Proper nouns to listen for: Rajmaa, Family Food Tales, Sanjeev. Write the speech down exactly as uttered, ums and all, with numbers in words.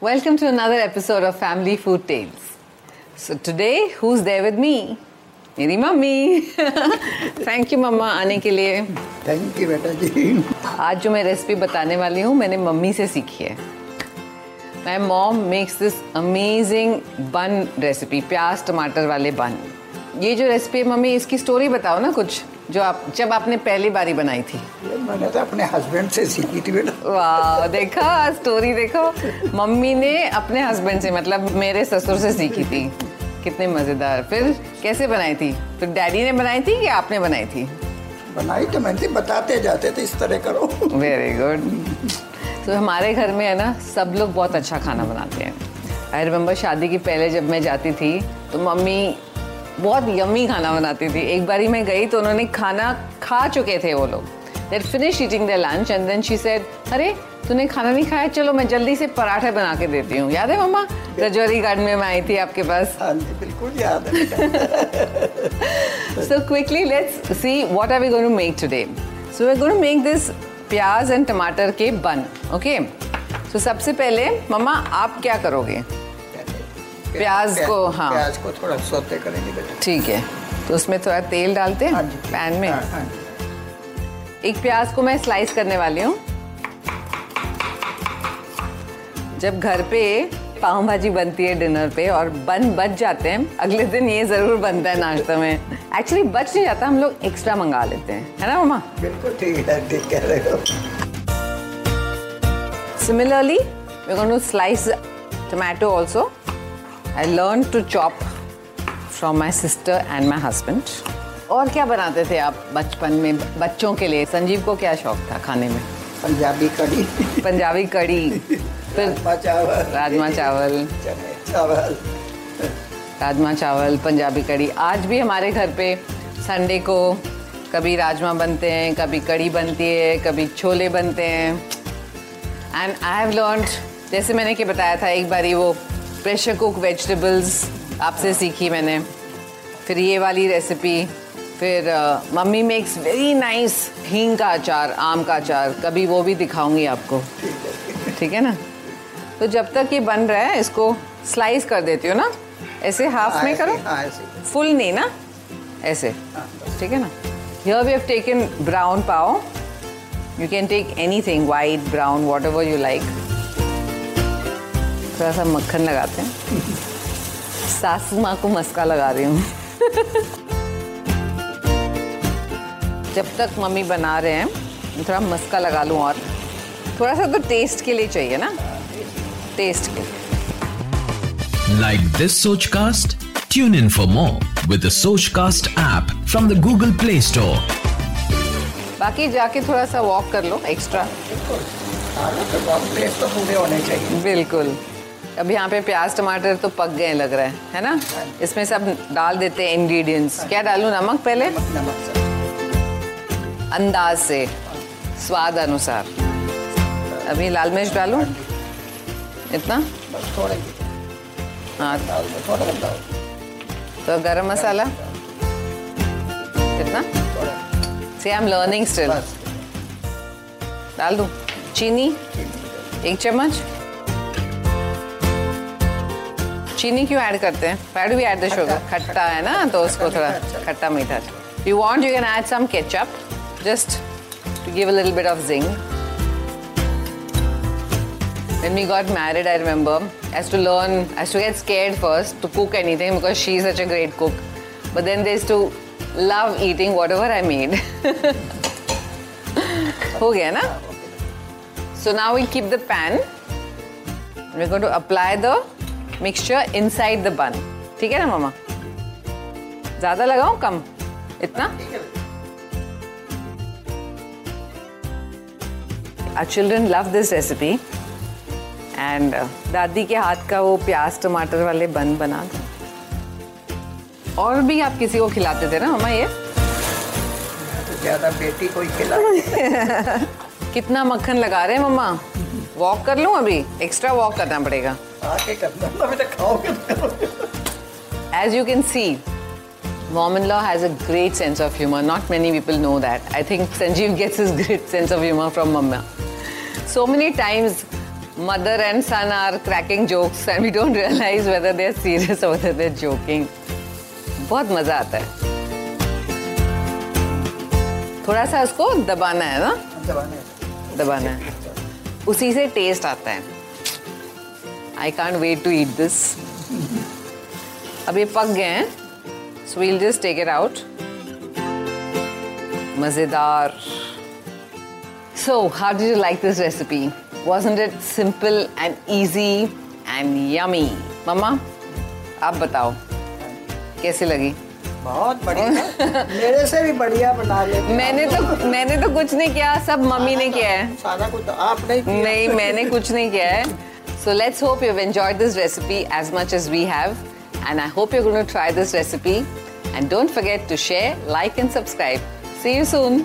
Welcome to another episode of Family Food Tales. So today, who's there with me? मेरी mummy. Thank you मम्मा आने के लिए. Thank you बेटा जी. आज जो मैं रेसिपी बताने वाली हूँ मैंने मम्मी से सीखी है. My mom makes this amazing bun recipe, प्याज टमाटर वाले bun. ये जो रेसिपी है मम्मी इसकी स्टोरी बताओ ना कुछ जो आप जब आपने पहली बारी बनाई थी. मैंने तो अपने हस्बैंड से सीखी थी बेटा. वाह देखा स्टोरी देखो. मम्मी ने अपने हस्बैंड से मतलब मेरे ससुर से सीखी थी. कितने मजेदार. फिर कैसे बनाई थी? फिर डैडी ने बनाई थी कि आपने बनाई थी? बनाई तो मैंने थी, बताते जाते थे इस तरह करो. Very good. तो हमारे घर में है ना सब लोग बहुत अच्छा खाना बनाते हैं. आई रिमेम्बर शादी की पहले जब मैं जाती थी तो मम्मी बहुत यम्मी खाना बनाती थी. एक बारी मैं गई तो उन्होंने खाना खा चुके थे वो लोग. That finish eating the lunch and then she said अरे तूने खाना नहीं खाया, चलो मैं जल्दी से पराठे बना के देती हूँ. याद है मम्मा रजौरी गार्डन में मैं आई थी आपके पास? हाँ बिल्कुल याद है. So quickly let's see what are we going to make today. So we are going to make this pyaaz and टमाटर के बन. ओके सो सबसे पहले मम्मा आप क्या करोगे? प्याज को हाँ प्याज को थोड़ा सौते करेंगे बेटा. ठीक है तो उसमें थोड़ा तेल डालते हैं पैन में. हाँ, हाँ. एक प्याज को मैं स्लाइस करने वाली हूँ. जब घर पे पाव भाजी बनती है डिनर पे और बन बच जाते हैं अगले दिन ये जरूर बनता है नाश्ता में. एक्चुअली बच नहीं जाता हम लोग एक्स्ट्रा मंगा लेते हैं. है ना मम्मा? बिल्कुल ठीक है, ठीक कह रहे हो. Similarly we are going to slice tomato also. I learned to chop from my sister and my husband. और क्या बनाते थे आप बचपन में बच्चों के लिए? संजीव को क्या शौक था खाने में? पंजाबी कड़ी. पंजाबी कड़ी. फिर राजमा चावल. राजमा चावल. चने चावल. राजमा चावल पंजाबी कड़ी. आज भी हमारे घर पे संडे को कभी राजमा बनते हैं, कभी कड़ी बनती है, कभी छोले बनते हैं. एंड आई हैव लर्नड जैसे मैंने के बताया था एक बारी वो प्रेशर कुक वेजिटेबल्स आपसे सीखी मैंने. फिर ये वाली रेसिपी. फिर मम्मी मेक्स वेरी नाइस हींग का अचार, आम का अचार. कभी वो भी दिखाऊंगी आपको. ठीक है ना? तो जब तक ये बन रहा है इसको स्लाइस कर देती हो ना ऐसे हाफ में करो. फुल नहीं ना ऐसे. ठीक है ना? Here we have taken brown pav. You can take anything white brown whatever you like. थोड़ा सा मक्खन लगाते हैं. सासू माँ को मस्का लगा रही हूँ. जब तक मम्मी बना रहे हैं थोड़ा मस्का लगा लूँ और थोड़ा सा तो टेस्ट के लिए चाहिए ना. टेस्ट के लिए. Like this Sochcast tune in for more with the Sochcast app from the Google Play Store. बाकी जाके थोड़ा सा वॉक कर लो एक्स्ट्रा. तो पूरे होने चाहिए. बिल्कुल. अब यहाँ पे प्याज टमाटर तो पक गए लग रहा है. है ना? इसमें सब डाल देते हैं इंग्रेडिएंट्स. क्या डालूं? नमक पहले. नमक, नमक अंदाज से स्वाद अनुसार. अभी लाल मिर्च डालूं इतना. हाँ तो गरम मसाला कितना. See, I'm learning still. डाल दूं चीनी एक चम्मच. चीनी क्यों ऐड करते हैं? Why do we add the sugar? खट्टा है ना तो उसको थोड़ा खट्टा मीठा. You want you can add some ketchup just to give a little bit of zing. When we got married, I remember I used to learn, I used to get scared first to cook anything because she is such a great cook. But then they used to love eating whatever I made. हो गया ना? So now we keep the pan. We're going to apply the mixture inside the bun. ठीक है ना मामा? ज़्यादा लगाऊँ कम? इतना? Our children love this recipe. And दादी के हाथ का वो प्याज टमाटर वाले बन बना दो. और भी आप किसी को खिलाते थे ना मामा ये? तो ज़्यादा बेटी को ही खिलाते. कितना मक्खन लगा रहे हैं मम्मा? वॉक कर लूँ अभी? एक्स्ट्रा वॉक करना पड़ेगा. आके करना अभी तक खाओगे. As you can see, mom-in-law has a great sense of humor. Not many people know that. I think Sanjeev gets his great sense of humor from mama. So many times mother and son are cracking jokes and we don't realize whether they are serious or whether they are joking. बहुत मजा आता है. थोड़ा सा उसको दबाना है ना, दबाना है, दबाना है, उसी से टेस्ट आता है. I can't wait to eat this. अब ये पक गए हैं, so we'll just take it out. मजेदार. So, how did you like this recipe? Wasn't it simple and easy and yummy? Mama, आप बताओ कैसी लगी? बहुत बढ़िया. मेरे से भी बढ़िया बना लेती. मैंने तो मैंने तो कुछ नहीं किया, सब मम्मी ने किया है. सारा कुछ तो आपने ही किया. नहीं, मैंने कुछ नहीं किया है. So let's hope you've enjoyed this recipe as much as we have, and I hope you're going to try this recipe. And don't forget to share, like, and subscribe. See you soon.